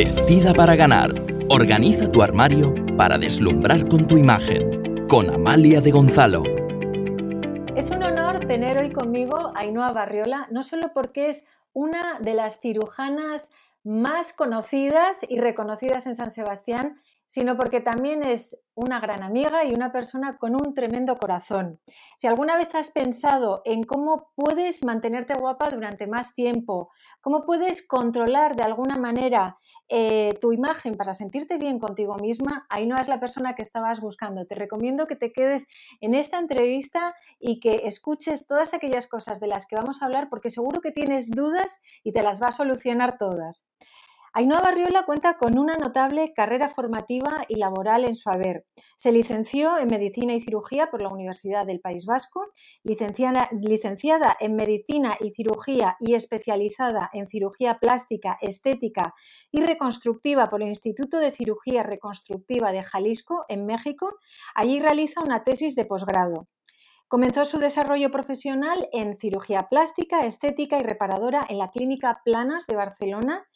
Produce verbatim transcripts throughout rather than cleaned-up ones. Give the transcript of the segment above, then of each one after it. Vestida para ganar. Organiza tu armario para deslumbrar con tu imagen. Con Amalia de Gonzalo. Es un honor tener hoy conmigo a Ainhoa Barriola, no solo porque es una de las cirujanas más conocidas y reconocidas en San Sebastián, sino porque también es una gran amiga y una persona con un tremendo corazón. Si alguna vez has pensado en cómo puedes mantenerte guapa durante más tiempo, cómo puedes controlar de alguna manera eh, tu imagen para sentirte bien contigo misma, ahí no es la persona que estabas buscando. Te recomiendo que te quedes en esta entrevista y que escuches todas aquellas cosas de las que vamos a hablar, porque seguro que tienes dudas y te las va a solucionar todas. Ainhoa Barriola cuenta con una notable carrera formativa y laboral en su haber. Se licenció en Medicina y Cirugía por la Universidad del País Vasco, licenciada, licenciada en Medicina y Cirugía y especializada en Cirugía Plástica, Estética y Reconstructiva por el Instituto de Cirugía Reconstructiva de Jalisco, en México. Allí realiza una tesis de posgrado. Comenzó su desarrollo profesional en cirugía plástica, estética y reparadora en la Clínica Planas de Barcelona,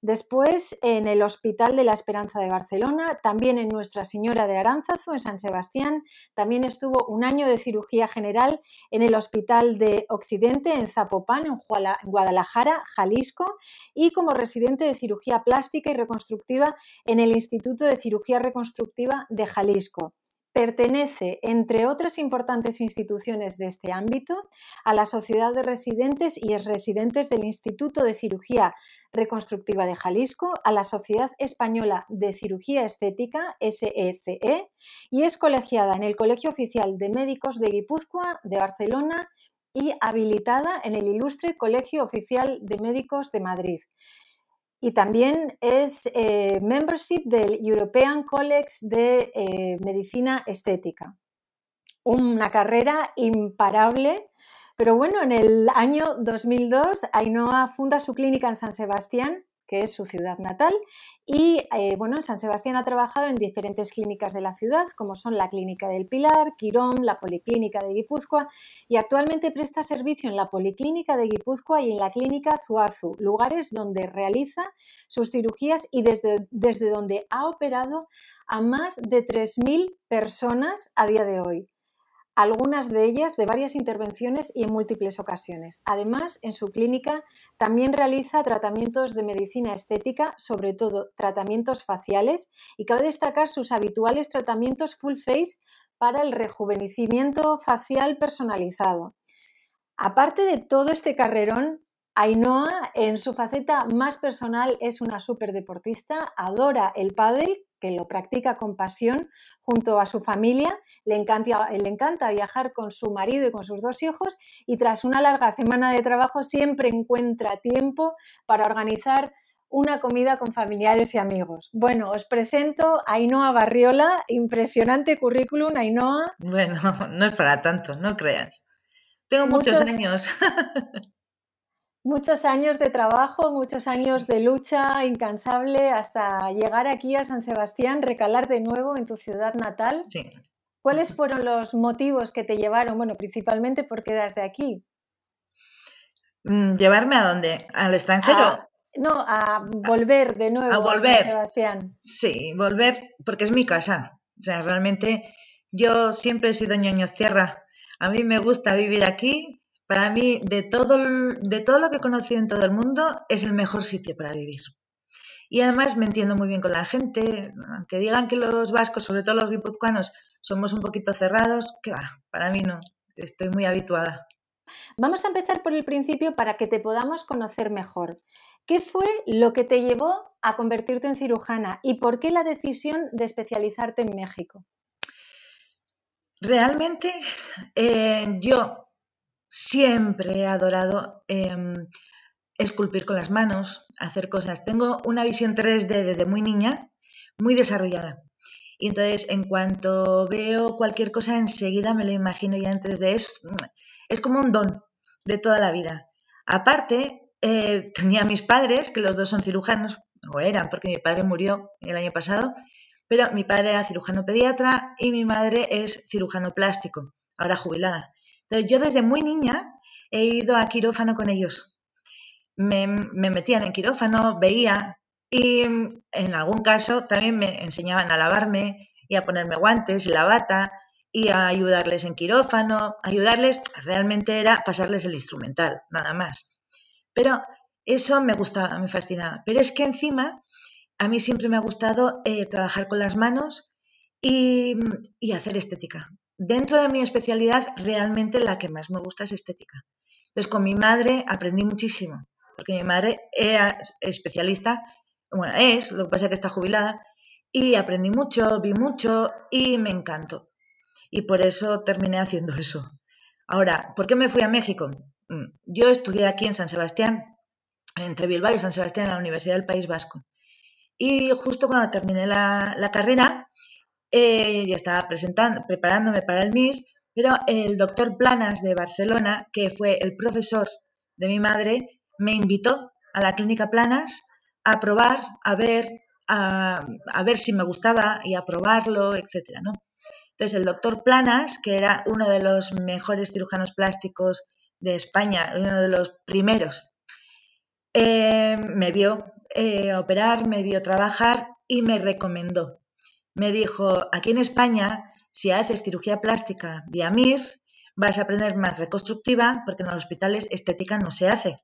después en el Hospital de la Esperanza de Barcelona, también en Nuestra Señora de Aránzazu, en San Sebastián. También estuvo un año de cirugía general en el Hospital de Occidente, en Zapopan, en Guadalajara, Jalisco, y como residente de cirugía plástica y reconstructiva en el Instituto de Cirugía Reconstructiva de Jalisco. Pertenece, entre otras importantes instituciones de este ámbito, a la Sociedad de Residentes y Exresidentes del Instituto de Cirugía Reconstructiva de Jalisco, a la Sociedad Española de Cirugía Estética, S E C E, y es colegiada en el Colegio Oficial de Médicos de Guipúzcoa, de Barcelona, y habilitada en el Ilustre Colegio Oficial de Médicos de Madrid. Y también es eh, membership del European College de eh, Medicina Estética. Una carrera imparable. Pero bueno, en el año dos mil dos, Ainhoa funda su clínica en San Sebastián, que es su ciudad natal, y eh, bueno, en San Sebastián ha trabajado en diferentes clínicas de la ciudad, como son la Clínica del Pilar, Quirón, la Policlínica de Guipúzcoa, y actualmente presta servicio en la Policlínica de Guipúzcoa y en la Clínica Zuazu, lugares donde realiza sus cirugías y desde, desde donde ha operado a más de tres mil personas a día de hoy. Algunas de ellas de varias intervenciones y en múltiples ocasiones. Además, en su clínica también realiza tratamientos de medicina estética, sobre todo tratamientos faciales, y cabe destacar sus habituales tratamientos full face para el rejuvenecimiento facial personalizado. Aparte de todo este carrerón, Ainhoa, en su faceta más personal, es una superdeportista, adora el pádel, que lo practica con pasión junto a su familia, le encanta, le encanta viajar con su marido y con sus dos hijos, y tras una larga semana de trabajo siempre encuentra tiempo para organizar una comida con familiares y amigos. Bueno, os presento a Ainhoa Barriola, impresionante currículum, Ainhoa. Bueno, no es para tanto, no creas. Tengo muchos, muchos años. Muchos años de trabajo, muchos años de lucha incansable hasta llegar aquí a San Sebastián, recalar de nuevo en tu ciudad natal. Sí. ¿Cuáles fueron los motivos que te llevaron? Bueno, principalmente porque eras de aquí. ¿Llevarme a dónde? ¿Al extranjero? A, no, a volver de nuevo a, volver. a San Sebastián. Sí, volver porque es mi casa. O sea, realmente yo siempre he sido ñoñostierra. A mí me gusta vivir aquí. Para mí, de todo, de todo lo que he conocido en todo el mundo, es el mejor sitio para vivir. Y además me entiendo muy bien con la gente. Aunque digan que los vascos, sobre todo los guipuzcoanos, somos un poquito cerrados, que va, para mí no. Estoy muy habituada. Vamos a empezar por el principio para que te podamos conocer mejor. ¿Qué fue lo que te llevó a convertirte en cirujana y por qué la decisión de especializarte en México? Realmente, eh, yo... Siempre he adorado eh, esculpir con las manos, hacer cosas. Tengo una visión tres D desde muy niña, muy desarrollada. Y entonces, en cuanto veo cualquier cosa, enseguida me lo imagino ya en tres D. Es, es como un don de toda la vida. Aparte, eh, tenía a mis padres, que los dos son cirujanos, o eran, porque mi padre murió el año pasado, pero mi padre era cirujano pediatra y mi madre es cirujano plástico, ahora jubilada. Entonces, yo desde muy niña he ido a quirófano con ellos. Me, me metían en quirófano, veía, Y en algún caso también me enseñaban a lavarme y a ponerme guantes y la bata y a ayudarles en quirófano. Ayudarles realmente era pasarles el instrumental, nada más. Pero eso me gustaba, me fascinaba. Pero es que encima a mí siempre me ha gustado eh, trabajar con las manos y, y hacer estética. Dentro de mi especialidad, realmente la que más me gusta es estética. Entonces, con mi madre aprendí muchísimo, porque mi madre era especialista, bueno, es, lo que pasa es que está jubilada, y aprendí mucho, vi mucho y me encantó. Y por eso terminé haciendo eso. Ahora, ¿por qué me fui a México? Yo estudié aquí en San Sebastián, entre Bilbao y San Sebastián, en la Universidad del País Vasco. Y justo cuando terminé la, la carrera, eh, ya estaba presentando, preparándome para el M I R, pero el doctor Planas de Barcelona, que fue el profesor de mi madre, me invitó a la Clínica Planas a probar, a ver, a, a ver si me gustaba y a probarlo, etcétera, ¿no? Entonces, el doctor Planas, que era uno de los mejores cirujanos plásticos de España, uno de los primeros, eh, me vio eh, operar, me vio trabajar y me recomendó. Me dijo, aquí en España, si haces cirugía plástica vía M I R, vas a aprender más reconstructiva, porque en los hospitales estética no se hace.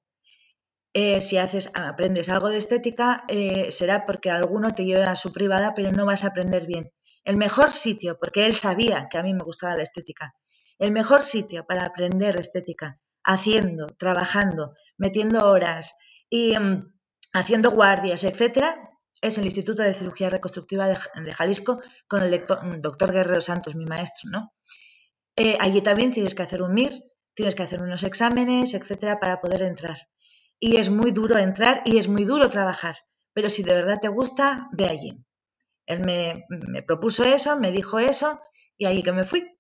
Eh, si haces, aprendes algo de estética, eh, será porque alguno te lleva a su privada, pero no vas a aprender bien. El mejor sitio, porque él sabía que a mí me gustaba la estética, el mejor sitio para aprender estética, haciendo, trabajando, metiendo horas y um, haciendo guardias, etcétera, es el Instituto de Cirugía Reconstructiva de, de Jalisco con el doctor Guerrero Santos, mi maestro, ¿no? Eh, allí también tienes que hacer un M I R, tienes que hacer unos exámenes, etcétera, para poder entrar. Y es muy duro entrar y es muy duro trabajar, pero si de verdad te gusta, ve allí. Él me, me propuso eso, me dijo eso y ahí que me fui.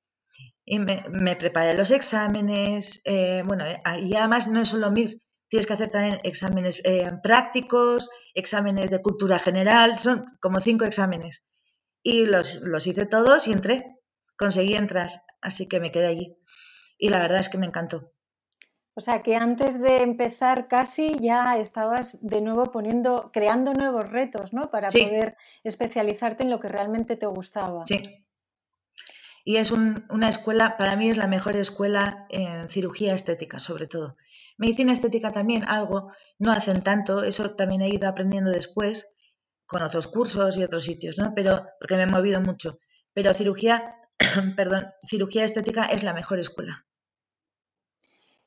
Y me, me preparé los exámenes, eh, bueno, y además no es solo M I R, tienes que hacer también exámenes eh, prácticos, exámenes de cultura general, son como cinco exámenes. Y los, los hice todos y entré, conseguí entrar, así que me quedé allí. Y la verdad es que me encantó. O sea que antes de empezar casi ya estabas de nuevo poniendo, creando nuevos retos, ¿no? Para sí. Poder especializarte en lo que realmente te gustaba. Sí. Y es un, una escuela, para mí es la mejor escuela en cirugía estética, sobre todo. Medicina estética también, algo, no hacen tanto, eso también he ido aprendiendo después con otros cursos y otros sitios, ¿no? Pero, porque me he movido mucho. Pero cirugía, perdón, cirugía estética es la mejor escuela.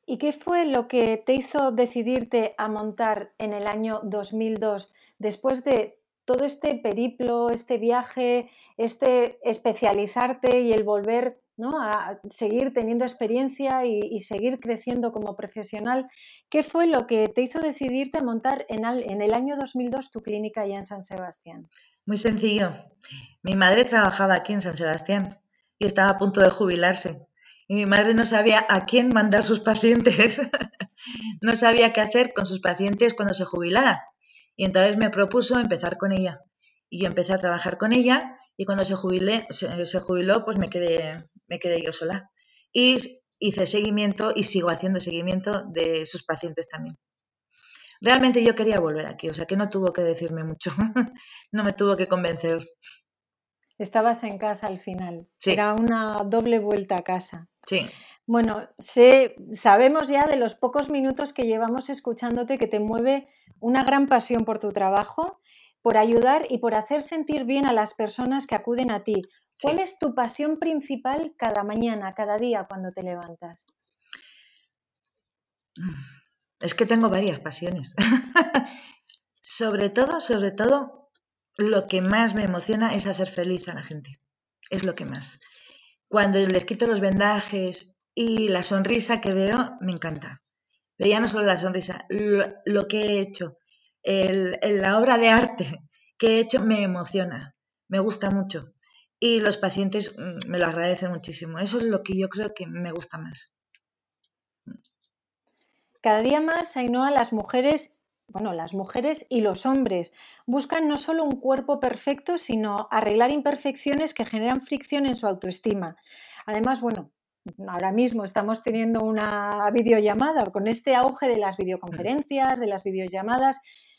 ¿Y qué fue lo que te hizo decidirte a montar en el año dos mil dos, después de todo este periplo, este viaje, este especializarte y el volver, ¿no?, a seguir teniendo experiencia y, y seguir creciendo como profesional? ¿Qué fue lo que te hizo decidirte a montar en, al, en el año dos mil dos tu clínica allá en San Sebastián? Muy sencillo. Mi madre trabajaba aquí en San Sebastián y estaba a punto de jubilarse. Y mi madre no sabía a quién mandar sus pacientes, no sabía qué hacer con sus pacientes cuando se jubilara. Y entonces me propuso empezar con ella. Y yo empecé a trabajar con ella y cuando se, jubilé, se, se jubiló, pues me quedé, me quedé yo sola. Y hice seguimiento y sigo haciendo seguimiento de sus pacientes también. Realmente yo quería volver aquí, o sea que no tuvo que decirme mucho, no me tuvo que convencer. Estabas en casa al final. Sí. Era una doble vuelta a casa. Sí. Bueno, sé, sabemos ya de los pocos minutos que llevamos escuchándote que te mueve una gran pasión por tu trabajo, por ayudar y por hacer sentir bien a las personas que acuden a ti. ¿Cuál sí. es tu pasión principal cada mañana, cada día cuando te levantas? Es que tengo varias pasiones. Sobre todo, sobre todo... lo que más me emociona es hacer feliz a la gente, es lo que más. Cuando les quito los vendajes y la sonrisa que veo, me encanta. Pero ya no solo la sonrisa, lo, lo que he hecho, el, el, la obra de arte que he hecho me emociona, me gusta mucho. Y los pacientes me lo agradecen muchísimo. Eso es lo que yo creo que me gusta más. Cada día más, Ainhoa, las mujeres... Bueno, las mujeres y los hombres buscan no solo un cuerpo perfecto, sino arreglar imperfecciones que generan fricción en su autoestima. Además, bueno, ahora mismo estamos teniendo una videollamada con este auge de las videoconferencias, de las videollamadas.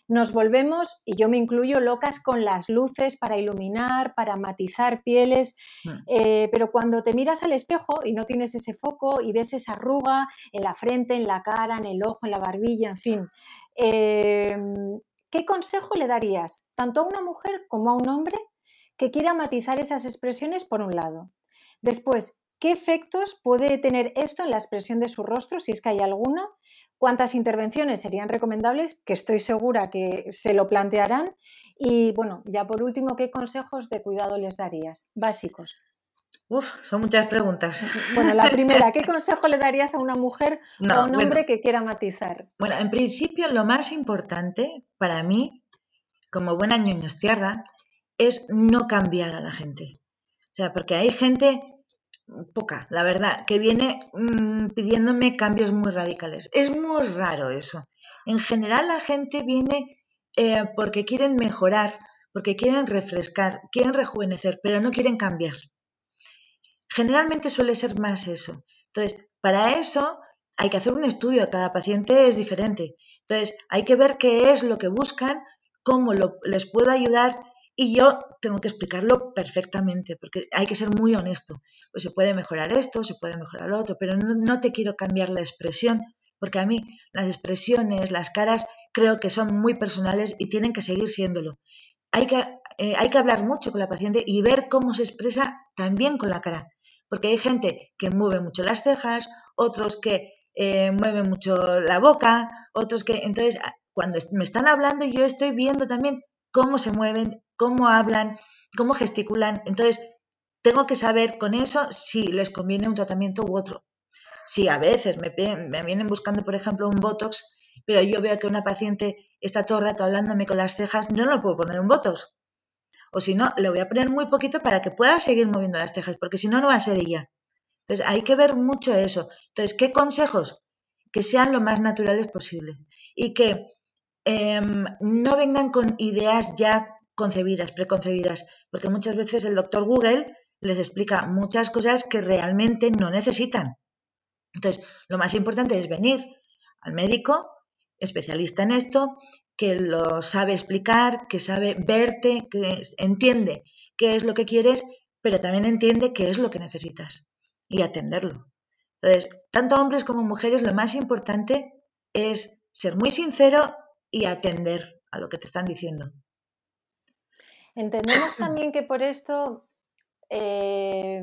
nos volvemos, y yo me incluyo, locas con las luces para iluminar, para matizar pieles, eh, pero cuando te miras al espejo y no tienes ese foco y ves esa arruga en la frente, en la cara, en el ojo, en la barbilla, en fin, eh, ¿qué consejo le darías tanto a una mujer como a un hombre que quiera matizar esas expresiones por un lado? Después, ¿qué efectos puede tener esto en la expresión de su rostro, si es que hay alguna? ¿Cuántas intervenciones serían recomendables? Que estoy segura que se lo plantearán. Y bueno, ya por último, ¿qué consejos de cuidado les darías? Básicos. Uf, son muchas preguntas. Bueno, la primera, ¿qué consejo le darías a una mujer no, o a un hombre bueno, que quiera matizar? Bueno, en principio lo más importante para mí, como buena ñoñostierra, es no cambiar a la gente. O sea, porque hay gente... poca, la verdad, que viene mmm, pidiéndome cambios muy radicales. Es muy raro eso. En general la gente viene eh, porque quieren mejorar, porque quieren refrescar, quieren rejuvenecer, pero no quieren cambiar. Generalmente suele ser más eso. Entonces, para eso hay que hacer un estudio, cada paciente es diferente. Entonces, hay que ver qué es lo que buscan, cómo lo, les puedo ayudar. Y yo tengo que explicarlo perfectamente, porque hay que ser muy honesto. Pues se puede mejorar esto, se puede mejorar lo otro, pero no, no te quiero cambiar la expresión, porque a mí las expresiones, las caras, creo que son muy personales y tienen que seguir siéndolo. Hay que, eh, hay que hablar mucho con la paciente y ver cómo se expresa también con la cara, porque hay gente que mueve mucho las cejas, otros que eh, mueven mucho la boca, otros que... Entonces, cuando me están hablando, yo estoy viendo también cómo se mueven, cómo hablan, cómo gesticulan. Entonces, tengo que saber con eso si les conviene un tratamiento u otro. Si a veces me, me vienen buscando, por ejemplo, un botox, pero yo veo que una paciente está todo el rato hablándome con las cejas, yo no le puedo poner un botox. O si no, le voy a poner muy poquito para que pueda seguir moviendo las cejas, porque si no, no va a ser ella. Entonces, hay que ver mucho eso. Entonces, ¿qué consejos? Que sean lo más naturales posible y que eh, no vengan con ideas ya concebidas, preconcebidas, porque muchas veces el doctor Google les explica muchas cosas que realmente no necesitan. Entonces, lo más importante es venir al médico, especialista en esto, que lo sabe explicar, que sabe verte, que entiende qué es lo que quieres, pero también entiende qué es lo que necesitas y atenderlo. Entonces, tanto hombres como mujeres, lo más importante es ser muy sincero y atender a lo que te están diciendo. Entendemos también que por esto, eh,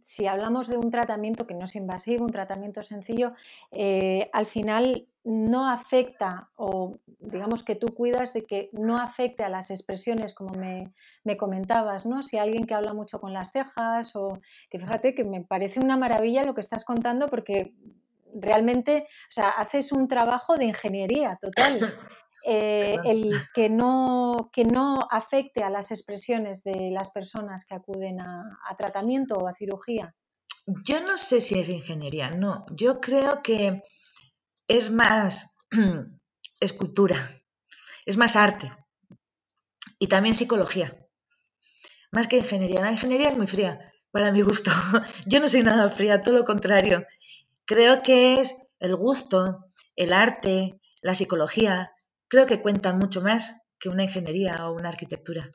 si hablamos de un tratamiento que no es invasivo, un tratamiento sencillo, eh, al final no afecta, o digamos que tú cuidas de que no afecte a las expresiones, como me, me comentabas, ¿no? Si alguien que habla mucho con las cejas, o que fíjate que me parece una maravilla lo que estás contando, porque realmente, o sea, haces un trabajo de ingeniería total. Eh, el que no, que no afecte a las expresiones de las personas que acuden a, a tratamiento o a cirugía. Yo no sé si es ingeniería, no. Yo creo que es más escultura, es más arte y también psicología. Más que ingeniería. La ingeniería es muy fría, para mi gusto. Yo no soy nada fría, todo lo contrario. Creo que es el gusto, el arte, la psicología... Creo que cuentan mucho más que una ingeniería o una arquitectura.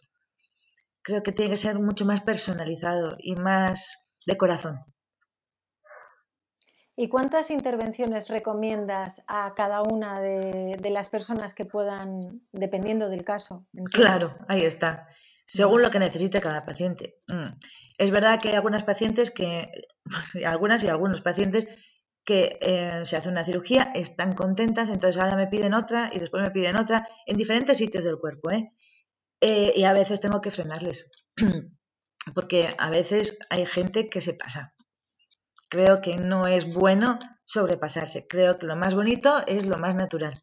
Creo que tiene que ser mucho más personalizado y más de corazón. ¿Y cuántas intervenciones recomiendas a cada una de, de las personas que puedan, dependiendo del caso? Claro, ahí está. Según lo que necesite cada paciente. Es verdad que hay algunas pacientes que, algunas y algunos pacientes, que eh, se hace una cirugía, están contentas, entonces ahora me piden otra y después me piden otra, en diferentes sitios del cuerpo, ¿eh? Eh, y a veces tengo que frenarles, porque a veces hay gente que se pasa. Creo que no es bueno sobrepasarse, creo que lo más bonito es lo más natural.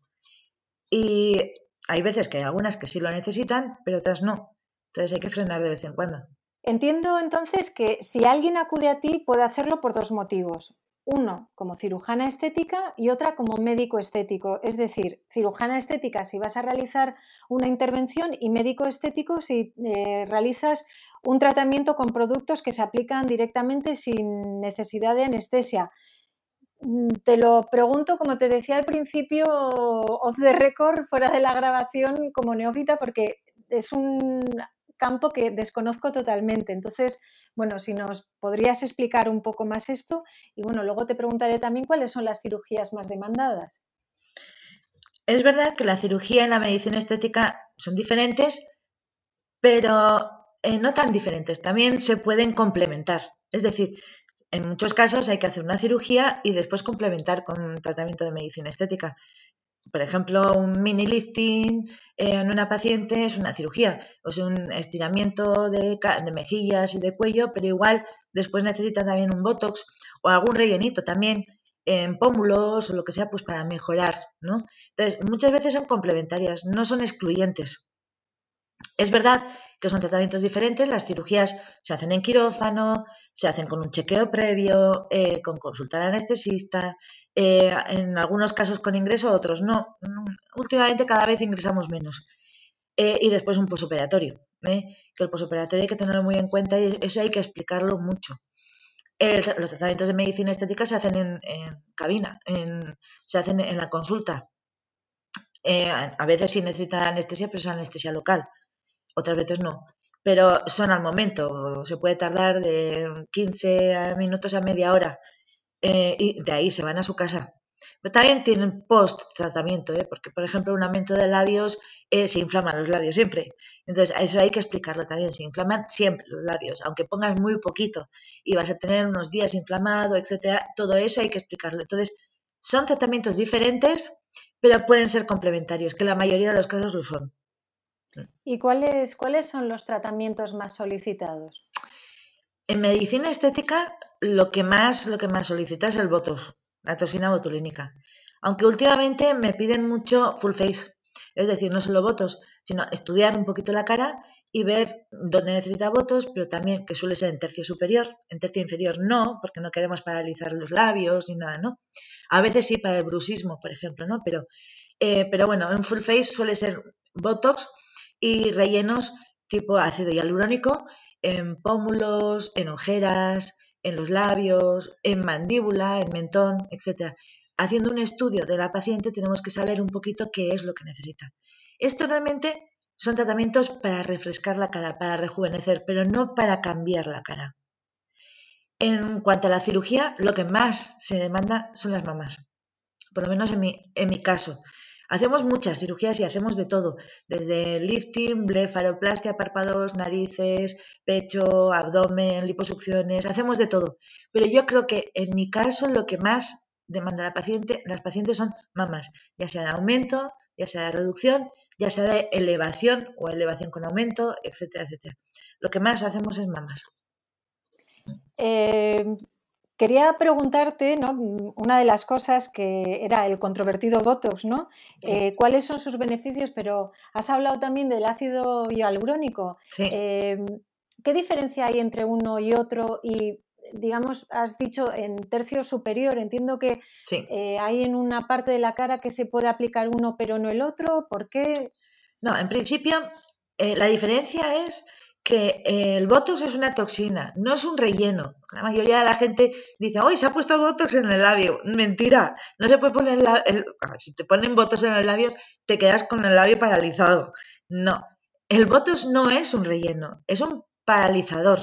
Y hay veces que hay algunas que sí lo necesitan, pero otras no, entonces hay que frenar de vez en cuando. Entiendo entonces que si alguien acude a ti puede hacerlo por dos motivos. Uno como cirujana estética y otra como médico estético, es decir, cirujana estética si vas a realizar una intervención y médico estético si eh, realizas un tratamiento con productos que se aplican directamente sin necesidad de anestesia. Te lo pregunto, como te decía al principio, off the record, fuera de la grabación, como neófita, porque es un campo que desconozco totalmente. Entonces, bueno, si nos podrías explicar un poco más esto y, bueno, luego te preguntaré también cuáles son las cirugías más demandadas. Es verdad que la cirugía y la medicina estética son diferentes, pero eh, no tan diferentes. También se pueden complementar. Es decir, en muchos casos hay que hacer una cirugía y después complementar con un tratamiento de medicina estética. Por ejemplo, un mini lifting en una paciente es una cirugía, o sea, un estiramiento de, de mejillas y de cuello, pero igual después necesita también un botox o algún rellenito también en pómulos o lo que sea, pues para mejorar, ¿no? Entonces, muchas veces son complementarias, no son excluyentes. Es verdad que son tratamientos diferentes, las cirugías se hacen en quirófano, se hacen con un chequeo previo, eh, con consulta al anestesista, eh, en algunos casos con ingreso, otros no. Últimamente cada vez ingresamos menos. Eh, y después un posoperatorio, ¿eh? que el posoperatorio hay que tenerlo muy en cuenta y eso hay que explicarlo mucho. El, los tratamientos de medicina estética se hacen en, en cabina, en, se hacen en la consulta. Eh, a veces sí necesita anestesia, pero es anestesia local. Otras veces no, pero son al momento, se puede tardar de quince minutos a media hora eh, y de ahí se van a su casa. Pero también tienen post-tratamiento, ¿eh? porque por ejemplo un aumento de labios, eh, se inflaman los labios siempre, entonces eso hay que explicarlo también, se inflaman siempre los labios, aunque pongas muy poquito y vas a tener unos días inflamado, etcétera, todo eso hay que explicarlo. Entonces son tratamientos diferentes, pero pueden ser complementarios, que la mayoría de los casos lo son. ¿Y cuáles, cuáles son los tratamientos más solicitados? En medicina estética lo que más, lo que más solicita es el botox, la toxina botulínica. Aunque últimamente me piden mucho full face, es decir, no solo botox, sino estudiar un poquito la cara y ver dónde necesita botox, pero también que suele ser en tercio superior, en tercio inferior no, porque no queremos paralizar los labios ni nada, ¿no? A veces sí para el bruxismo, por ejemplo, ¿no? Pero, eh, pero bueno, en full face suele ser botox y rellenos tipo ácido hialurónico en pómulos, en ojeras, en los labios, en mandíbula, en mentón, etcétera. Haciendo un estudio de la paciente tenemos que saber un poquito qué es lo que necesita. Esto realmente son tratamientos para refrescar la cara, para rejuvenecer, pero no para cambiar la cara. En cuanto a la cirugía, lo que más se demanda son las mamas, por lo menos en mi, en mi caso. Hacemos muchas cirugías y hacemos de todo, desde lifting, blefaroplastia, párpados, narices, pecho, abdomen, liposucciones, hacemos de todo. Pero yo creo que en mi caso lo que más demanda la paciente, las pacientes son mamas, ya sea de aumento, ya sea de reducción, ya sea de elevación o elevación con aumento, etcétera, etcétera. Lo que más hacemos es mamas. Eh... Quería preguntarte, ¿no? Una de las cosas que era el controvertido botox, ¿no? Sí. Eh, ¿Cuáles son sus beneficios? Pero has hablado también del ácido hialurónico. Sí. Eh, ¿Qué diferencia hay entre uno y otro? Y, digamos, has dicho en tercio superior, entiendo que sí. eh, hay en una parte de la cara que se puede aplicar uno pero no el otro. ¿Por qué? No, en principio eh, la diferencia es que el botox es una toxina, no es un relleno. La mayoría de la gente dice, ¡ay, se ha puesto botox en el labio! Mentira, no se puede poner la, el, si te ponen botox en los labios, te quedas con el labio paralizado. No, el botox no es un relleno, es un paralizador.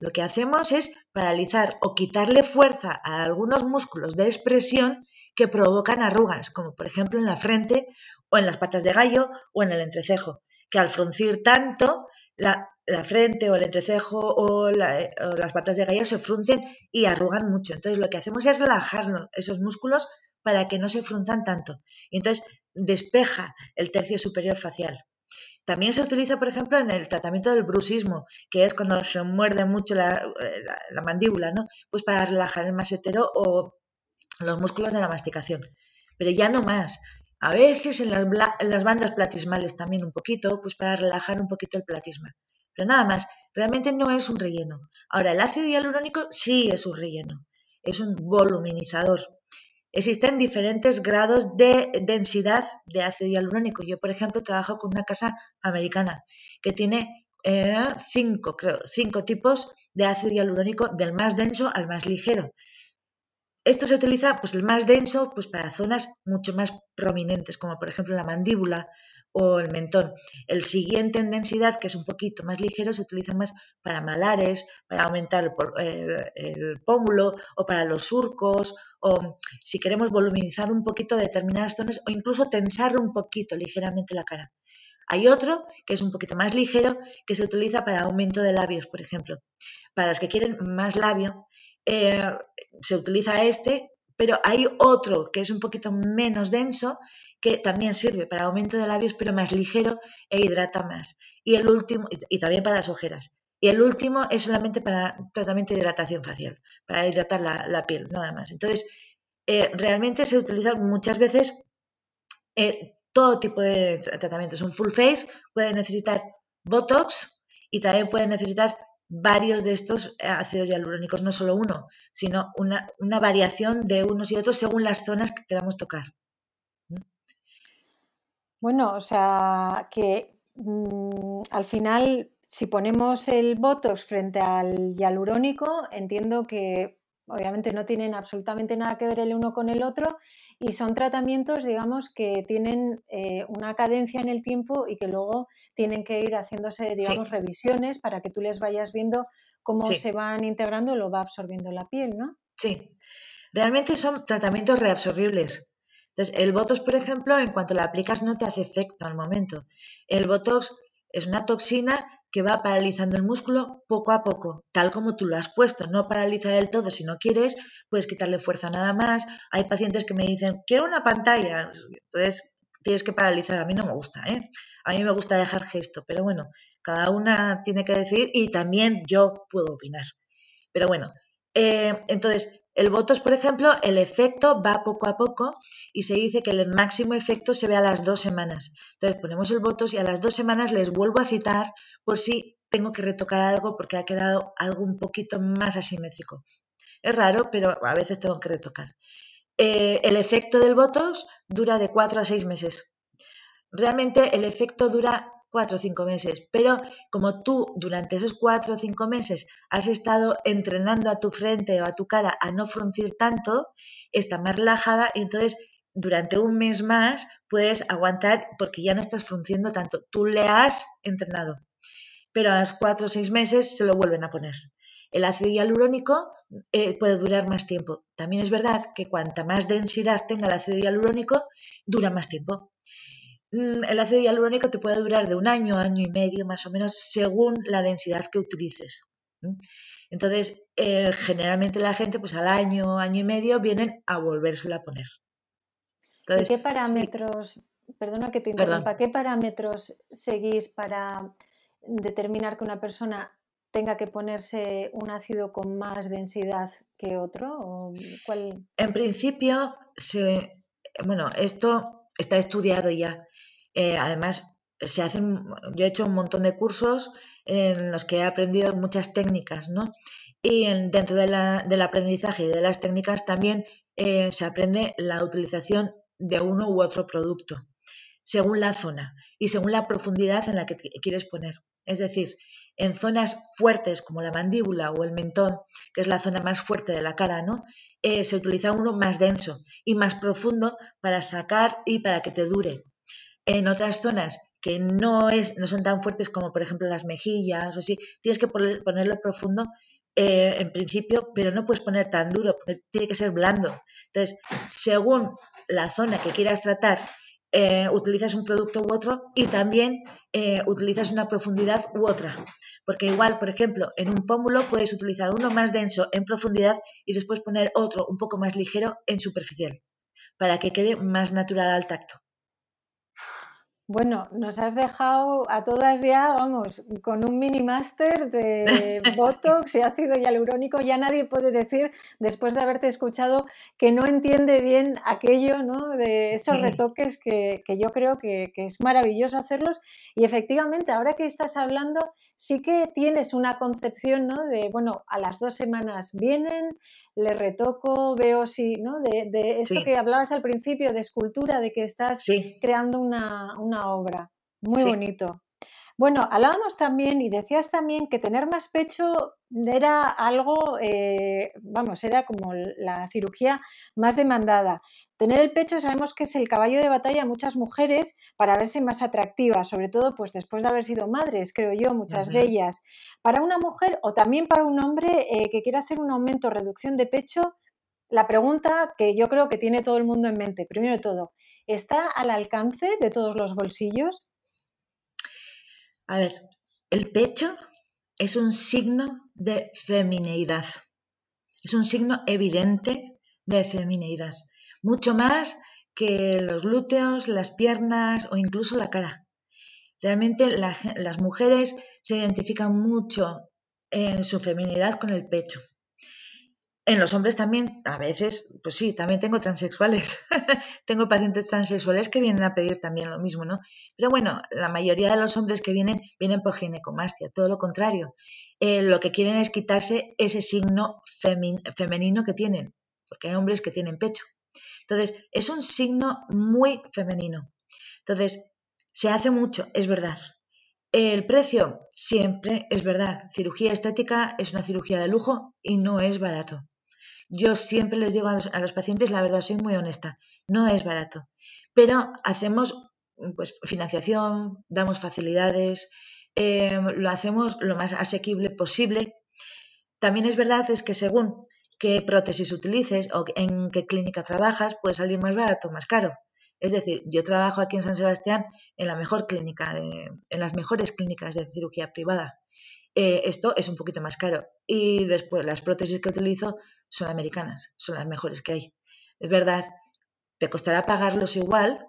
Lo que hacemos es paralizar o quitarle fuerza a algunos músculos de expresión que provocan arrugas, como por ejemplo en la frente, o en las patas de gallo, o en el entrecejo, que al fruncir tanto, la... la frente o el entrecejo o, la, o las patas de gallo se fruncen y arrugan mucho. Entonces lo que hacemos es relajar esos músculos para que no se frunzan tanto. Y entonces despeja el tercio superior facial. También se utiliza, por ejemplo, en el tratamiento del bruxismo, que es cuando se muerde mucho la, la, la mandíbula, ¿no? Pues para relajar el masetero o los músculos de la masticación. Pero ya no más. A veces en las, en las bandas platismales también un poquito, pues para relajar un poquito el platisma. Pero nada más, realmente no es un relleno. Ahora, el ácido hialurónico sí es un relleno, es un voluminizador. Existen diferentes grados de densidad de ácido hialurónico. Yo, por ejemplo, trabajo con una casa americana que tiene eh, cinco, creo, cinco tipos de ácido hialurónico, del más denso al más ligero. Esto se utiliza, pues el más denso, pues para zonas mucho más prominentes, como por ejemplo la mandíbula o el mentón. El siguiente en densidad, que es un poquito más ligero, se utiliza más para malares, para aumentar el, el, el pómulo o para los surcos, o si queremos volumizar un poquito determinadas zonas o incluso tensar un poquito ligeramente la cara. Hay otro que es un poquito más ligero, que se utiliza para aumento de labios, por ejemplo. Para las que quieren más labio, Eh, se utiliza este, pero hay otro que es un poquito menos denso que también sirve para aumento de labios, pero más ligero e hidrata más. Y el último, y también para las ojeras. Y el último es solamente para tratamiento de hidratación facial, para hidratar la, la piel, nada más. Entonces, eh, realmente se utiliza muchas veces eh, todo tipo de tratamientos. Un full face puede necesitar Botox y también puede necesitar varios de estos ácidos hialurónicos, no solo uno, sino una, una variación de unos y otros según las zonas que queramos tocar. Bueno, o sea, que mmm, al final, si ponemos el Botox frente al hialurónico, entiendo que obviamente no tienen absolutamente nada que ver el uno con el otro y son tratamientos, digamos, que tienen eh, una cadencia en el tiempo y que luego tienen que ir haciéndose, digamos, sí. revisiones para que tú les vayas viendo cómo sí. se van integrando, lo va absorbiendo la piel, ¿no? Sí, realmente son tratamientos reabsorbibles. Entonces, el Botox, por ejemplo, en cuanto la aplicas no te hace efecto al momento. El Botox es una toxina que va paralizando el músculo poco a poco, tal como tú lo has puesto. No paraliza del todo si no quieres, puedes quitarle fuerza nada más. Hay pacientes que me dicen, quiero una pantalla, entonces tienes que paralizar. A mí no me gusta, ¿eh? A mí me gusta dejar gesto, pero bueno, cada una tiene que decidir y también yo puedo opinar. Pero bueno, eh, entonces el Botox, por ejemplo, el efecto va poco a poco y se dice que el máximo efecto se ve a las dos semanas. Entonces ponemos el Botox y a las dos semanas les vuelvo a citar por si tengo que retocar algo porque ha quedado algo un poquito más asimétrico. Es raro, pero a veces tengo que retocar. Eh, el efecto del Botox dura de cuatro a seis meses. Realmente el efecto dura cuatro o cinco meses, pero como tú durante esos cuatro o cinco meses has estado entrenando a tu frente o a tu cara a no fruncir tanto, está más relajada y entonces durante un mes más puedes aguantar porque ya no estás frunciendo tanto. Tú le has entrenado, pero a los cuatro o seis meses se lo vuelven a poner. El ácido hialurónico eh, puede durar más tiempo. También es verdad que cuanta más densidad tenga el ácido hialurónico, dura más tiempo. El ácido hialurónico te puede durar de un año, año y medio más o menos, según la densidad que utilices. Entonces, eh, generalmente la gente pues al año, año y medio vienen a volvérselo a poner. Entonces, ¿y qué parámetros, sí. perdona que te interrumpa, Perdón. qué parámetros seguís para determinar que una persona tenga que ponerse un ácido con más densidad que otro? ¿O cuál? En principio, se, bueno, esto... está estudiado ya. Eh, además, se hacen, yo he hecho un montón de cursos en los que he aprendido muchas técnicas, ¿no? Y en, dentro de la, del aprendizaje y de las técnicas también eh, se aprende la utilización de uno u otro producto, según la zona y según la profundidad en la que te quieres poner. Es decir, en zonas fuertes como la mandíbula o el mentón, que es la zona más fuerte de la cara, ¿no? Eh, se utiliza uno más denso y más profundo para sacar y para que te dure. En otras zonas que no, es, no son tan fuertes como por ejemplo las mejillas o así, tienes que ponerlo profundo eh, en principio, pero no puedes poner tan duro, porque tiene que ser blando. Entonces, según la zona que quieras tratar, Eh, utilizas un producto u otro y también eh, utilizas una profundidad u otra. Porque igual, por ejemplo, en un pómulo puedes utilizar uno más denso en profundidad y después poner otro un poco más ligero en superficial para que quede más natural al tacto. Bueno, nos has dejado a todas ya, vamos, con un mini máster de Botox y ácido hialurónico. Ya nadie puede decir, después de haberte escuchado, que no entiende bien aquello, ¿no? De esos sí. retoques que, que yo creo que, que es maravilloso hacerlos. Y efectivamente, ahora que estás hablando, sí que tienes una concepción, ¿no? De, bueno, a las dos semanas vienen, le retoco, veo si, ¿no? De, de esto sí. que hablabas al principio, de escultura, de que estás sí. creando una... una obra. Muy sí. bonito. Bueno, hablábamos también y decías también que tener más pecho era algo, eh, vamos, era como la cirugía más demandada. Tener el pecho sabemos que es el caballo de batalla de muchas mujeres para verse más atractivas, sobre todo pues después de haber sido madres, creo yo, muchas de ellas. Para una mujer o también para un hombre eh, que quiera hacer un aumento o reducción de pecho, la pregunta que yo creo que tiene todo el mundo en mente, primero de todo, ¿está al alcance de todos los bolsillos? A ver, el pecho es un signo de femineidad, es un signo evidente de femineidad, mucho más que los glúteos, las piernas o incluso la cara. Realmente la, las mujeres se identifican mucho en su feminidad con el pecho. En los hombres también, a veces, pues sí, también tengo transexuales, tengo pacientes transexuales que vienen a pedir también lo mismo, ¿no? Pero bueno, la mayoría de los hombres que vienen, vienen por ginecomastia, todo lo contrario. Eh, lo que quieren es quitarse ese signo femi- femenino que tienen, porque hay hombres que tienen pecho. Entonces, es un signo muy femenino. Entonces, se hace mucho, es verdad. El precio, siempre es verdad. Cirugía estética es una cirugía de lujo y no es barato. Yo siempre les digo a los, a los pacientes, la verdad, soy muy honesta, no es barato. Pero hacemos pues, financiación, damos facilidades, eh, lo hacemos lo más asequible posible. También es verdad es que según qué prótesis utilices o en qué clínica trabajas, puede salir más barato o más caro. Es decir, yo trabajo aquí en San Sebastián en la mejor clínica, de, en las mejores clínicas de cirugía privada. Eh, esto es un poquito más caro. Y después las prótesis que utilizo son americanas, son las mejores que hay. Es verdad, te costará pagarlos igual,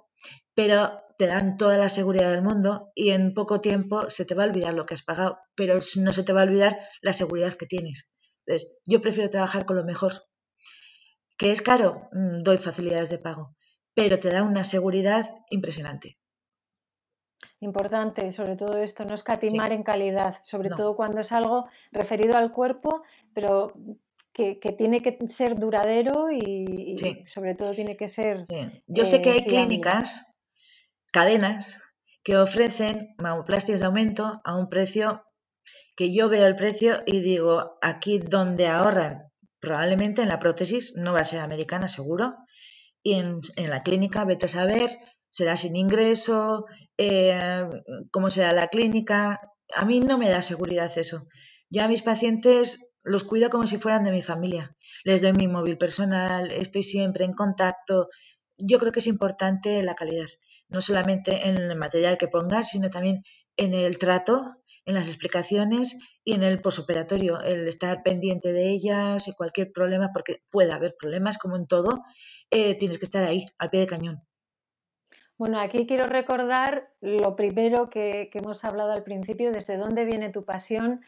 pero te dan toda la seguridad del mundo y en poco tiempo se te va a olvidar lo que has pagado, pero no se te va a olvidar la seguridad que tienes. Entonces, yo prefiero trabajar con lo mejor. ¿Qué es caro? Doy facilidades de pago, pero te da una seguridad impresionante. Importante, sobre todo esto, no escatimar sí. en calidad, sobre no. todo cuando es algo referido al cuerpo, pero que, que tiene que ser duradero y, sí. y sobre todo tiene que ser... Sí. Yo eh, sé que hay fiable. Clínicas, cadenas, que ofrecen mamoplastias de aumento a un precio que yo veo el precio y digo, aquí donde ahorran, probablemente en la prótesis, no va a ser americana seguro, y en, en la clínica, vete a saber, será sin ingreso, eh, cómo será la clínica. A mí no me da seguridad eso. Yo a mis pacientes los cuido como si fueran de mi familia. Les doy mi móvil personal, estoy siempre en contacto. Yo creo que es importante la calidad, no solamente en el material que pongas, sino también en el trato, en las explicaciones y en el posoperatorio, el estar pendiente de ellas y cualquier problema, porque puede haber problemas como en todo, eh, tienes que estar ahí, al pie de cañón. Bueno, aquí quiero recordar lo primero que, que hemos hablado al principio, desde dónde viene tu pasión.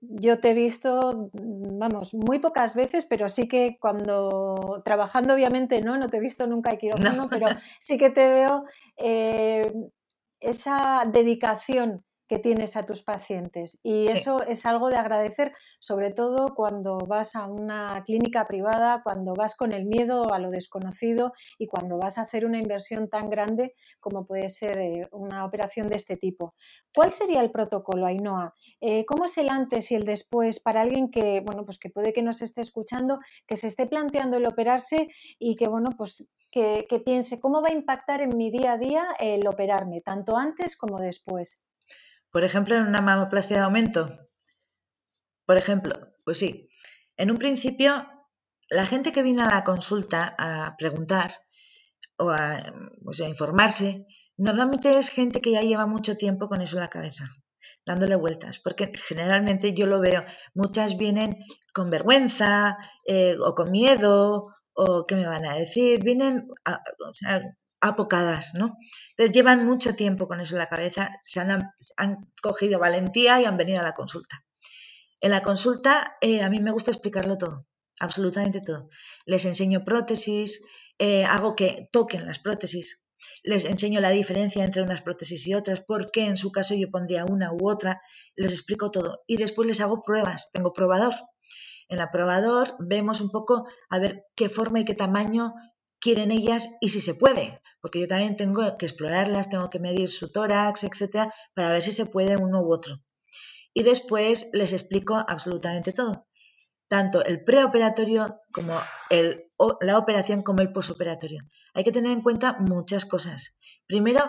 Yo te he visto, vamos, muy pocas veces, pero sí que cuando trabajando, obviamente no, no te he visto nunca en quirófano, no. pero sí que te veo eh, esa dedicación que tienes a tus pacientes y eso sí. es algo de agradecer, sobre todo cuando vas a una clínica privada, cuando vas con el miedo a lo desconocido y cuando vas a hacer una inversión tan grande como puede ser una operación de este tipo. ¿Cuál sería el protocolo, Ainhoa? Eh, ¿Cómo es el antes y el después para alguien que, bueno, pues que puede que nos esté escuchando, que se esté planteando el operarse y que, bueno, pues que, que piense cómo va a impactar en mi día a día el operarme, tanto antes como después? Por ejemplo, en una mamoplastia de aumento. Por ejemplo, pues sí. En un principio, la gente que viene a la consulta a preguntar o a, pues, a informarse, normalmente es gente que ya lleva mucho tiempo con eso en la cabeza, dándole vueltas, porque generalmente yo lo veo. Muchas vienen con vergüenza eh, o con miedo o qué me van a decir. Vienen a, o sea, apocadas, ¿no? Entonces llevan mucho tiempo con eso en la cabeza, se han, han cogido valentía y han venido a la consulta. En la consulta eh, a mí me gusta explicarlo todo, absolutamente todo. Les enseño prótesis, eh, hago que toquen las prótesis, les enseño la diferencia entre unas prótesis y otras, por qué en su caso yo pondría una u otra, les explico todo y después les hago pruebas, tengo probador. En el probador vemos un poco a ver qué forma y qué tamaño quieren ellas y si se puede, porque yo también tengo que explorarlas, tengo que medir su tórax, etcétera, para ver si se puede uno u otro. Y después les explico absolutamente todo, tanto el preoperatorio como el, la operación como el posoperatorio. Hay que tener en cuenta muchas cosas. Primero,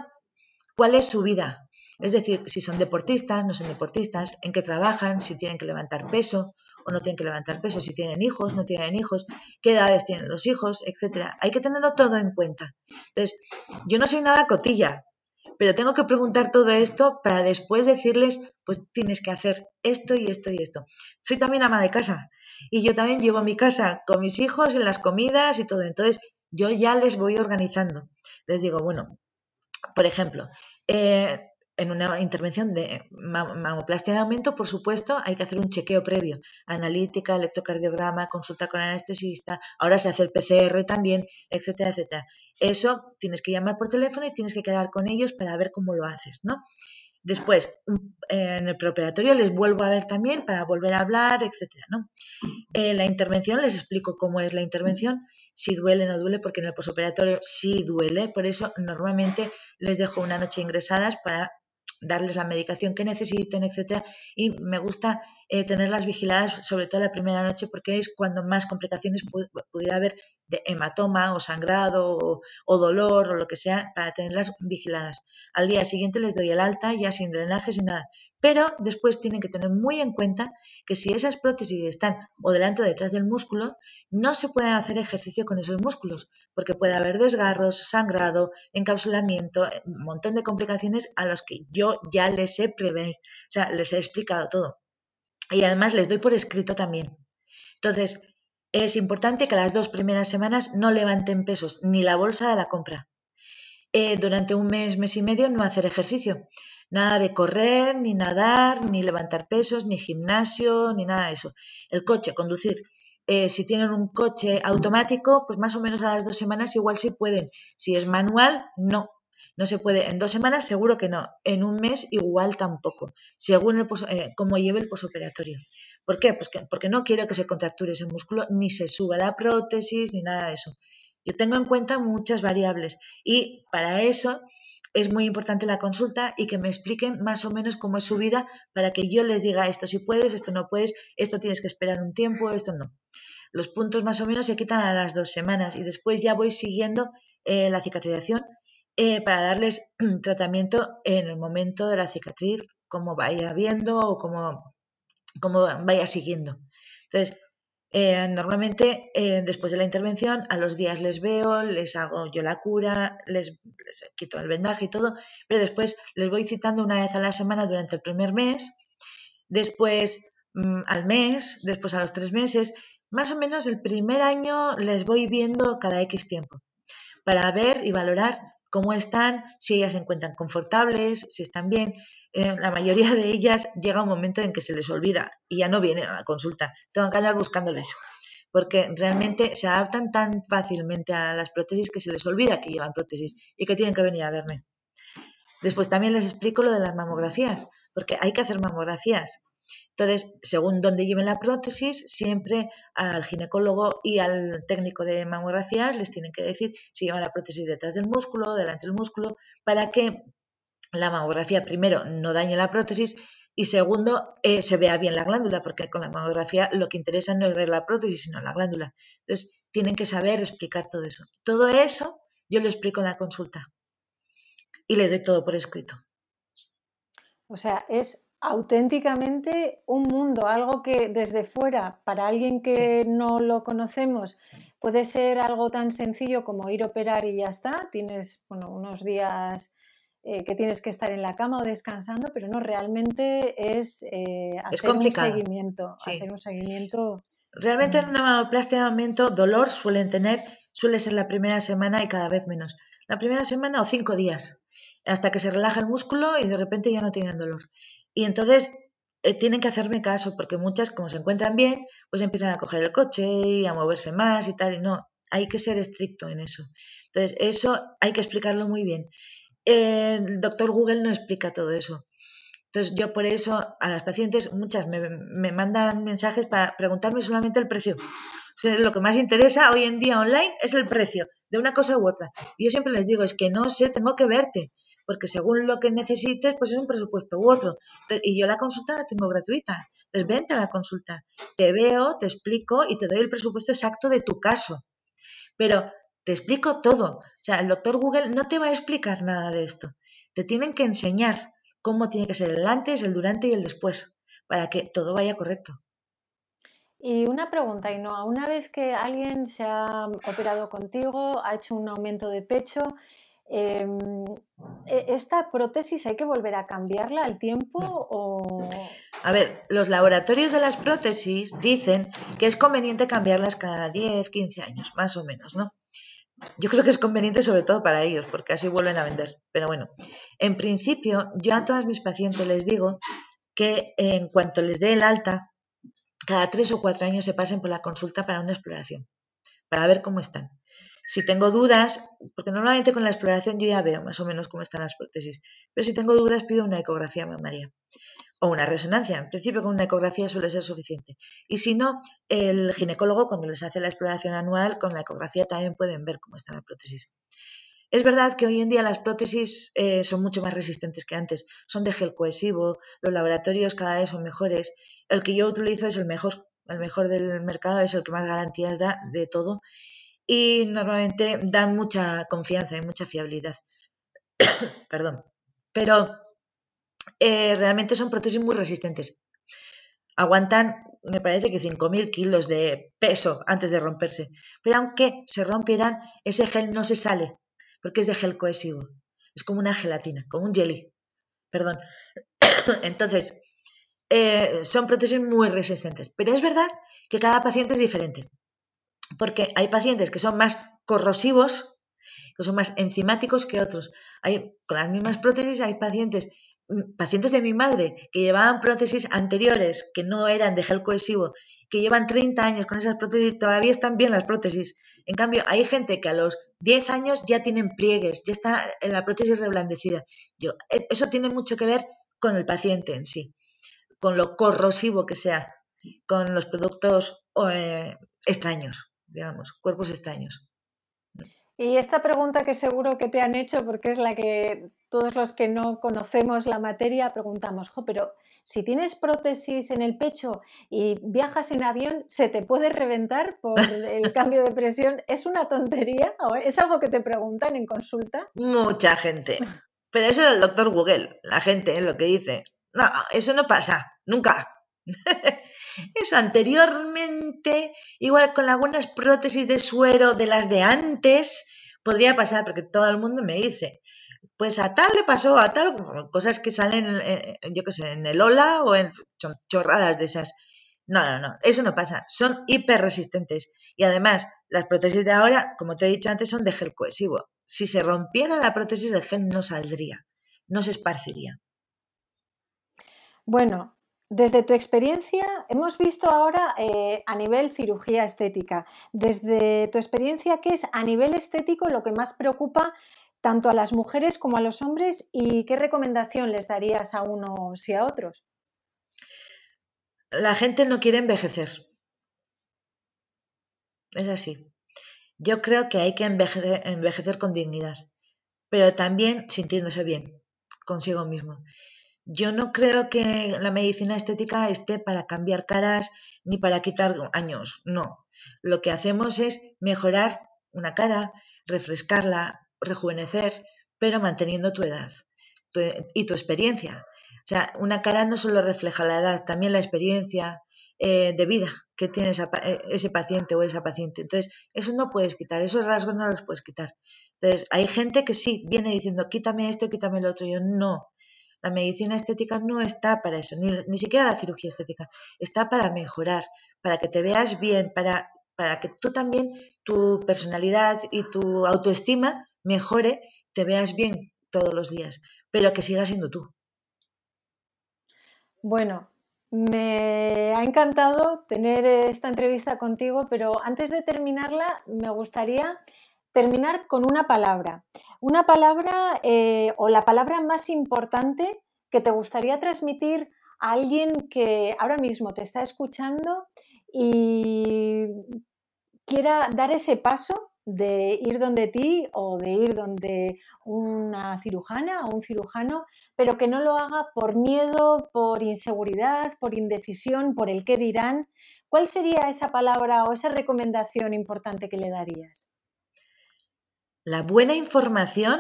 ¿cuál es su vida? Es decir, si son deportistas, no son deportistas, en qué trabajan, si tienen que levantar peso o no tienen que levantar peso, si tienen hijos, no tienen hijos, qué edades tienen los hijos, etcétera. Hay que tenerlo todo en cuenta. Entonces, yo no soy nada cotilla, pero tengo que preguntar todo esto para después decirles, pues tienes que hacer esto y esto y esto. Soy también ama de casa y yo también llevo mi casa con mis hijos en las comidas y todo. Entonces, yo ya les voy organizando. Les digo, bueno, por ejemplo, eh, en una intervención de mamoplastia de aumento, por supuesto, hay que hacer un chequeo previo, analítica, electrocardiograma, consulta con anestesista, ahora se hace el P C R también, etcétera, etcétera. Eso tienes que llamar por teléfono y tienes que quedar con ellos para ver cómo lo haces, ¿no? Después, en el preoperatorio les vuelvo a ver también para volver a hablar, etcétera, ¿no? En la intervención les explico cómo es la intervención, si duele o no duele, porque en el posoperatorio sí duele, por eso normalmente les dejo una noche ingresadas para darles la medicación que necesiten, etcétera, y me gusta eh, tenerlas vigiladas, sobre todo la primera noche, porque es cuando más complicaciones pu- pudiera haber de hematoma o sangrado o, o dolor o lo que sea, para tenerlas vigiladas. Al día siguiente les doy el alta, ya sin drenaje, sin nada, pero después tienen que tener muy en cuenta que si esas prótesis están o delante o detrás del músculo, no se pueden hacer ejercicio con esos músculos, porque puede haber desgarros, sangrado, encapsulamiento, un montón de complicaciones a las que yo ya les he prevenido, o sea, les he explicado todo. Y además les doy por escrito también. Entonces, es importante que las dos primeras semanas no levanten pesos, ni la bolsa de la compra. Eh, durante un mes, mes y medio no hacer ejercicio. Nada de correr, ni nadar, ni levantar pesos, ni gimnasio, ni nada de eso. El coche, conducir. Eh, si tienen un coche automático, pues más o menos a las dos semanas igual sí pueden. Si es manual, no. No se puede. En dos semanas seguro que no. En un mes igual tampoco. Según el pos- eh, cómo lleve el posoperatorio. ¿Por qué? Pues que, porque no quiero que se contracture ese músculo, ni se suba la prótesis, ni nada de eso. Yo tengo en cuenta muchas variables y para eso es muy importante la consulta y que me expliquen más o menos cómo es su vida para que yo les diga esto si puedes, esto no puedes, esto tienes que esperar un tiempo, esto no. Los puntos más o menos se quitan a las dos semanas y después ya voy siguiendo eh, la cicatrización eh, para darles tratamiento en el momento de la cicatriz, como vaya viendo o como, como vaya siguiendo. Entonces, Eh, normalmente eh, después de la intervención a los días les veo, les hago yo la cura, les, les quito el vendaje y todo, pero después les voy citando una vez a la semana durante el primer mes, después mmm, al mes, después a los tres meses, más o menos el primer año les voy viendo cada X tiempo para ver y valorar cómo están, si ellas se encuentran confortables, si están bien. Eh, la mayoría de ellas llega un momento en que se les olvida y ya no vienen a la consulta. Tengo que andar buscándoles porque realmente se adaptan tan fácilmente a las prótesis que se les olvida que llevan prótesis y que tienen que venir a verme. Después también les explico lo de las mamografías, porque hay que hacer mamografías. Entonces, según dónde lleven la prótesis, siempre al ginecólogo y al técnico de mamografías les tienen que decir si llevan la prótesis detrás del músculo, delante del músculo, para que la mamografía, primero, no dañe la prótesis y, segundo, eh, se vea bien la glándula, porque con la mamografía lo que interesa no es ver la prótesis, sino la glándula. Entonces, tienen que saber explicar todo eso. Todo eso yo lo explico en la consulta y les doy todo por escrito. O sea, es auténticamente un mundo, algo que desde fuera, para alguien que sí. No lo conocemos, puede ser algo tan sencillo como ir a operar y ya está. Tienes, bueno, unos días Eh, que tienes que estar en la cama o descansando, pero no, realmente es, eh, hacer, es complicado. Un seguimiento, sí. hacer un seguimiento. Realmente en una mamoplastia de aumento dolor suelen tener, suele ser la primera semana y cada vez menos. La primera semana o cinco días, hasta que se relaja el músculo y de repente ya no tienen dolor. Y entonces eh, tienen que hacerme caso porque muchas, como se encuentran bien, pues empiezan a coger el coche y a moverse más y tal, y no, hay que ser estricto en eso. Entonces eso hay que explicarlo muy bien. El doctor Google no explica todo eso. Entonces yo por eso a las pacientes, muchas me, me mandan mensajes para preguntarme solamente el precio. sea, lo que más interesa hoy en día online es el precio de una cosa u otra. Y yo siempre les digo, es que no sé, tengo que verte, porque según lo que necesites, pues es un presupuesto u otro. Entonces, y yo la consulta la tengo gratuita. Entonces, vente a la consulta. Te veo, te explico y te doy el presupuesto exacto de tu caso. Pero te explico todo. O sea, el doctor Google no te va a explicar nada de esto. Te tienen que enseñar cómo tiene que ser el antes, el durante y el después, para que todo vaya correcto. Y una pregunta, Ainhoa, una vez que alguien se ha operado contigo, ha hecho un aumento de pecho, eh, ¿esta prótesis hay que volver a cambiarla al tiempo? O... A ver, los laboratorios de las prótesis dicen que es conveniente cambiarlas cada diez, quince años, más o menos, ¿no? Yo creo que es conveniente sobre todo para ellos, porque así vuelven a vender. Pero bueno, en principio, yo a todas mis pacientes les digo que en cuanto les dé el alta, cada tres o cuatro años se pasen por la consulta para una exploración, para ver cómo están. Si tengo dudas, porque normalmente con la exploración yo ya veo más o menos cómo están las prótesis, pero si tengo dudas pido una ecografía mamaria o una resonancia. En principio con una ecografía suele ser suficiente. Y si no, el ginecólogo cuando les hace la exploración anual, con la ecografía también pueden ver cómo está la prótesis. Es verdad que hoy en día las prótesis eh, son mucho más resistentes que antes. Son de gel cohesivo, los laboratorios cada vez son mejores. El que yo utilizo es el mejor, el mejor del mercado, es el que más garantías da de todo. Y normalmente dan mucha confianza y mucha fiabilidad. Perdón. Pero eh, realmente son prótesis muy resistentes. Aguantan, me parece que cinco mil kilos de peso antes de romperse. Pero aunque se rompieran, ese gel no se sale, porque es de gel cohesivo, es como una gelatina, como un jelly, perdón. Entonces, eh, son prótesis muy resistentes, pero es verdad que cada paciente es diferente, porque hay pacientes que son más corrosivos, que son más enzimáticos que otros. Hay, con las mismas prótesis hay pacientes, pacientes de mi madre, que llevaban prótesis anteriores, que no eran de gel cohesivo, que llevan treinta años con esas prótesis, todavía están bien las prótesis. En cambio, hay gente que a los diez años ya tienen pliegues, ya está en la prótesis reblandecida. Yo, eso tiene mucho que ver con el paciente en sí, con lo corrosivo que sea, con los productos eh, extraños, digamos, cuerpos extraños. Y esta pregunta que seguro que te han hecho, porque es la que todos los que no conocemos la materia preguntamos, jo, pero... si tienes prótesis en el pecho y viajas en avión, ¿se te puede reventar por el cambio de presión? ¿Es una tontería? ¿O es algo que te preguntan en consulta? Mucha gente. Pero eso es el doctor Google, la gente, ¿eh? Lo que dice. No, eso no pasa, nunca. Eso anteriormente, igual con algunas prótesis de suero de las de antes, podría pasar, porque todo el mundo me dice... pues a tal le pasó, a tal, cosas que salen, eh, yo qué sé, en el Ola o en chorradas de esas. No, no, no, eso no pasa, son hiperresistentes. Y además, las prótesis de ahora, como te he dicho antes, son de gel cohesivo. Si se rompiera la prótesis, el gel no saldría, no se esparciría. Bueno, desde tu experiencia, hemos visto ahora eh, a nivel cirugía estética. Desde tu experiencia, ¿qué es a nivel estético lo que más preocupa tanto a las mujeres como a los hombres, y qué recomendación les darías a unos y a otros? La gente no quiere envejecer. Es así. Yo creo que hay que envejecer, envejecer con dignidad, pero también sintiéndose bien consigo mismo. Yo no creo que la medicina estética esté para cambiar caras ni para quitar años, no. Lo que hacemos es mejorar una cara, refrescarla, rejuvenecer, pero manteniendo tu edad tu, y tu experiencia. O sea, una cara no solo refleja la edad, también la experiencia eh, de vida que tiene esa, ese paciente o esa paciente. Entonces, eso no puedes quitar, esos rasgos no los puedes quitar. Entonces, hay gente que sí viene diciendo, quítame esto, quítame lo otro. Yo, no. La medicina estética no está para eso, ni, ni siquiera la cirugía estética. Está para mejorar, para que te veas bien, para, para que tú también, tu personalidad y tu autoestima mejore, te veas bien todos los días, pero que sigas siendo tú. Bueno, me ha encantado tener esta entrevista contigo, pero antes de terminarla me gustaría terminar con una palabra. Una palabra eh, o la palabra más importante que te gustaría transmitir a alguien que ahora mismo te está escuchando y quiera dar ese paso de ir donde ti o de ir donde una cirujana o un cirujano, pero que no lo haga por miedo, por inseguridad, por indecisión, por el qué dirán, ¿cuál sería esa palabra o esa recomendación importante que le darías? La buena información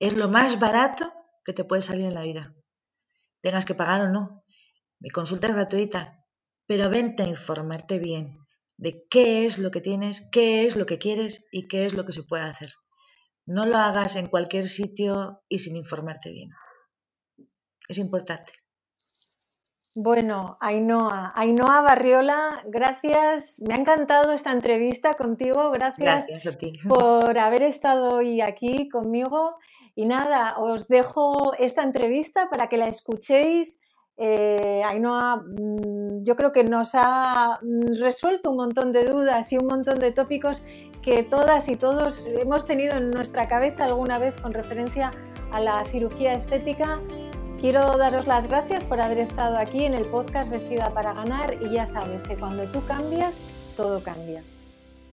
es lo más barato que te puede salir en la vida. Tengas que pagar o no. Mi consulta es gratuita, pero vente a informarte bien de qué es lo que tienes, qué es lo que quieres y qué es lo que se puede hacer. No lo hagas en cualquier sitio y sin informarte bien. Es importante. Bueno, Ainhoa, Ainhoa Barriola, gracias. Me ha encantado esta entrevista contigo. Gracias, gracias a ti por haber estado hoy aquí conmigo. Y nada, os dejo esta entrevista para que la escuchéis. Eh, Ainhoa, yo creo que nos ha resuelto un montón de dudas y un montón de tópicos que todas y todos hemos tenido en nuestra cabeza alguna vez con referencia a la cirugía estética. Quiero daros las gracias por haber estado aquí en el podcast Vestida para Ganar y ya sabes que cuando tú cambias, todo cambia.